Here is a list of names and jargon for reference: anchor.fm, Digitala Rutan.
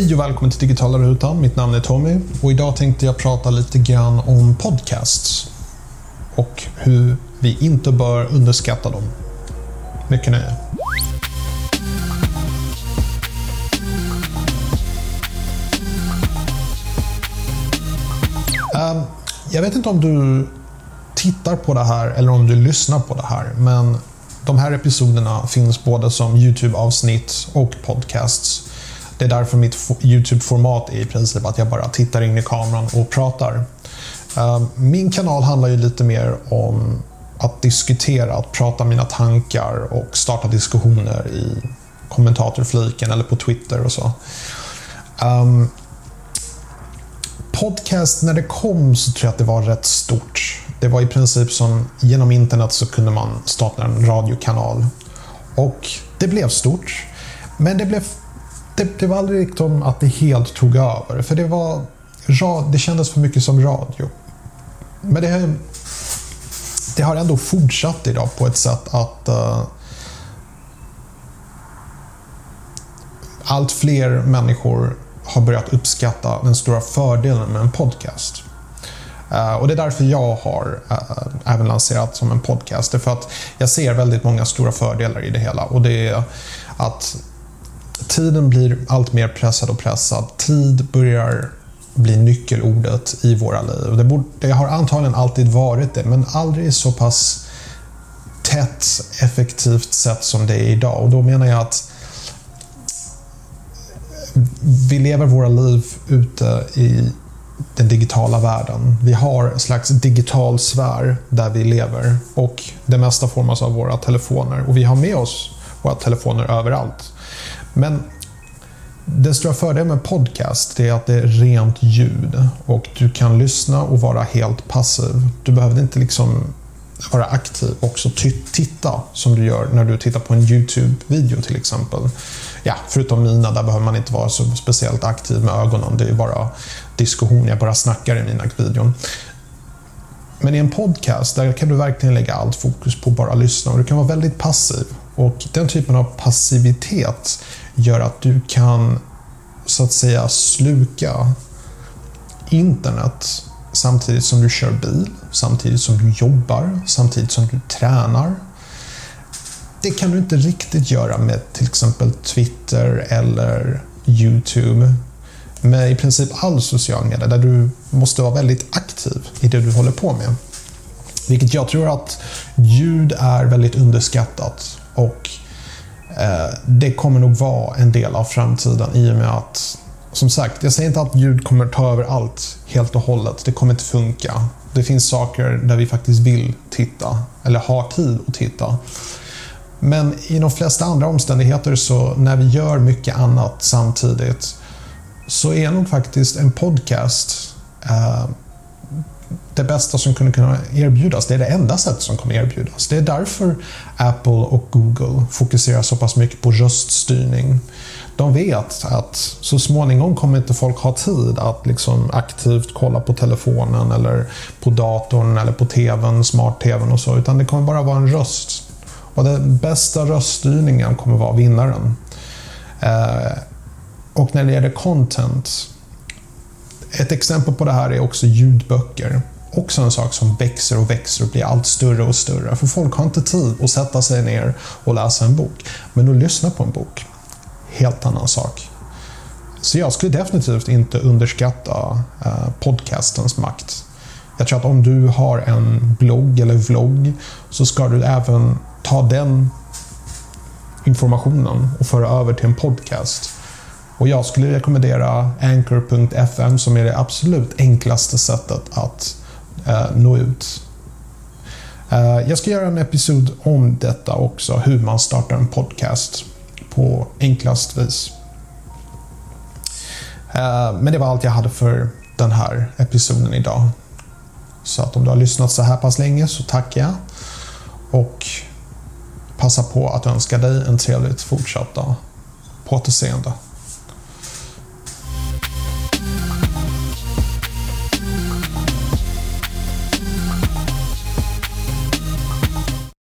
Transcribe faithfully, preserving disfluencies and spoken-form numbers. Hej och välkommen till Digitala Rutan. Mitt namn är Tommy och idag tänkte jag prata lite grann om podcasts och hur vi inte bör underskatta dem. Mycket nöje. Um, jag vet inte om du tittar på det här eller om du lyssnar på det här, men de här episoderna finns både som YouTube-avsnitt och podcasts. Det är därför mitt YouTube-format är i princip att jag bara tittar in i kameran och pratar. Min kanal handlar ju lite mer om att diskutera, att prata mina tankar och starta diskussioner i kommentatorfliken eller på Twitter och så. Podcast, när det kom så tror jag att det var rätt stort. Det var i princip som genom internet så kunde man starta en radiokanal. Och det blev stort. Men det blev... Det, det var aldrig riktigt om att det helt tog över. För det var... Det kändes för mycket som radio. Men det har, det har ändå fortsatt idag på ett sätt att... Uh, allt fler människor har börjat uppskatta den stora fördelen med en podcast. Uh, och det är därför jag har uh, även lanserat som en podcast. Det är för att jag ser väldigt många stora fördelar i det hela. Och det är att... Tiden blir allt mer pressad och pressad. Tid börjar bli nyckelordet i våra liv. Det, borde, det har antagligen alltid varit det, men aldrig så pass tätt, effektivt sätt som det är idag. Och då menar jag att vi lever våra liv ute i den digitala världen. Vi har en slags digital sfär där vi lever. Och det mesta formas av våra telefoner. Och vi har med oss våra telefoner överallt. Men den stora fördelen med podcast är att det är rent ljud och du kan lyssna och vara helt passiv. Du behöver inte liksom vara aktiv och också ty- titta som du gör när du tittar på en YouTube-video till exempel. Ja, förutom mina, där behöver man inte vara så speciellt aktiv med ögonen. Det är bara diskussion, jag bara snackar i mina videon. Men i en podcast, där kan du verkligen lägga allt fokus på bara lyssna och du kan vara väldigt passiv. Och den typen av passivitet gör att du kan så att säga sluka internet samtidigt som du kör bil, samtidigt som du jobbar, samtidigt som du tränar. Det kan du inte riktigt göra med till exempel Twitter eller YouTube. Med i princip all social media där du måste vara väldigt aktiv i det du håller på med. Vilket jag tror att ljud är väldigt underskattat. Och eh, det kommer nog vara en del av framtiden i och med att, som sagt, jag säger inte att ljud kommer ta över allt helt och hållet. Det kommer inte funka. Det finns saker där vi faktiskt vill titta eller har tid att titta. Men i de flesta andra omständigheter så när vi gör mycket annat samtidigt så är nog faktiskt en podcast eh, det bästa som kunde kunna erbjudas. Det är det enda sätt som kommer erbjudas. Det är därför Apple och Google fokuserar så pass mycket på röststyrning. De vet att så småningom kommer inte folk ha tid att liksom aktivt kolla på telefonen eller på datorn eller på tvn, smart-tvn och så, utan det kommer bara vara en röst. Och den bästa röststyrningen kommer vara vinnaren. Eh, och när det gäller content, ett exempel på det här är också ljudböcker. Också en sak som växer och växer och blir allt större och större. För folk har inte tid att sätta sig ner och läsa en bok. Men att lyssna på en bok, helt annan sak. Så jag skulle definitivt inte underskatta podcastens makt. Jag tror att om du har en blogg eller vlogg så ska du även ta den informationen och föra över till en podcast. Och jag skulle rekommendera anchor punkt f m som är det absolut enklaste sättet att eh, nå ut. Eh, jag ska göra en episod om detta också, hur man startar en podcast på enklast vis. Eh, men det var allt jag hade för den här episoden idag. Så att om du har lyssnat så här pass länge så tackar jag. Och passa på att önska dig en trevligt fortsatt dag. På återseende.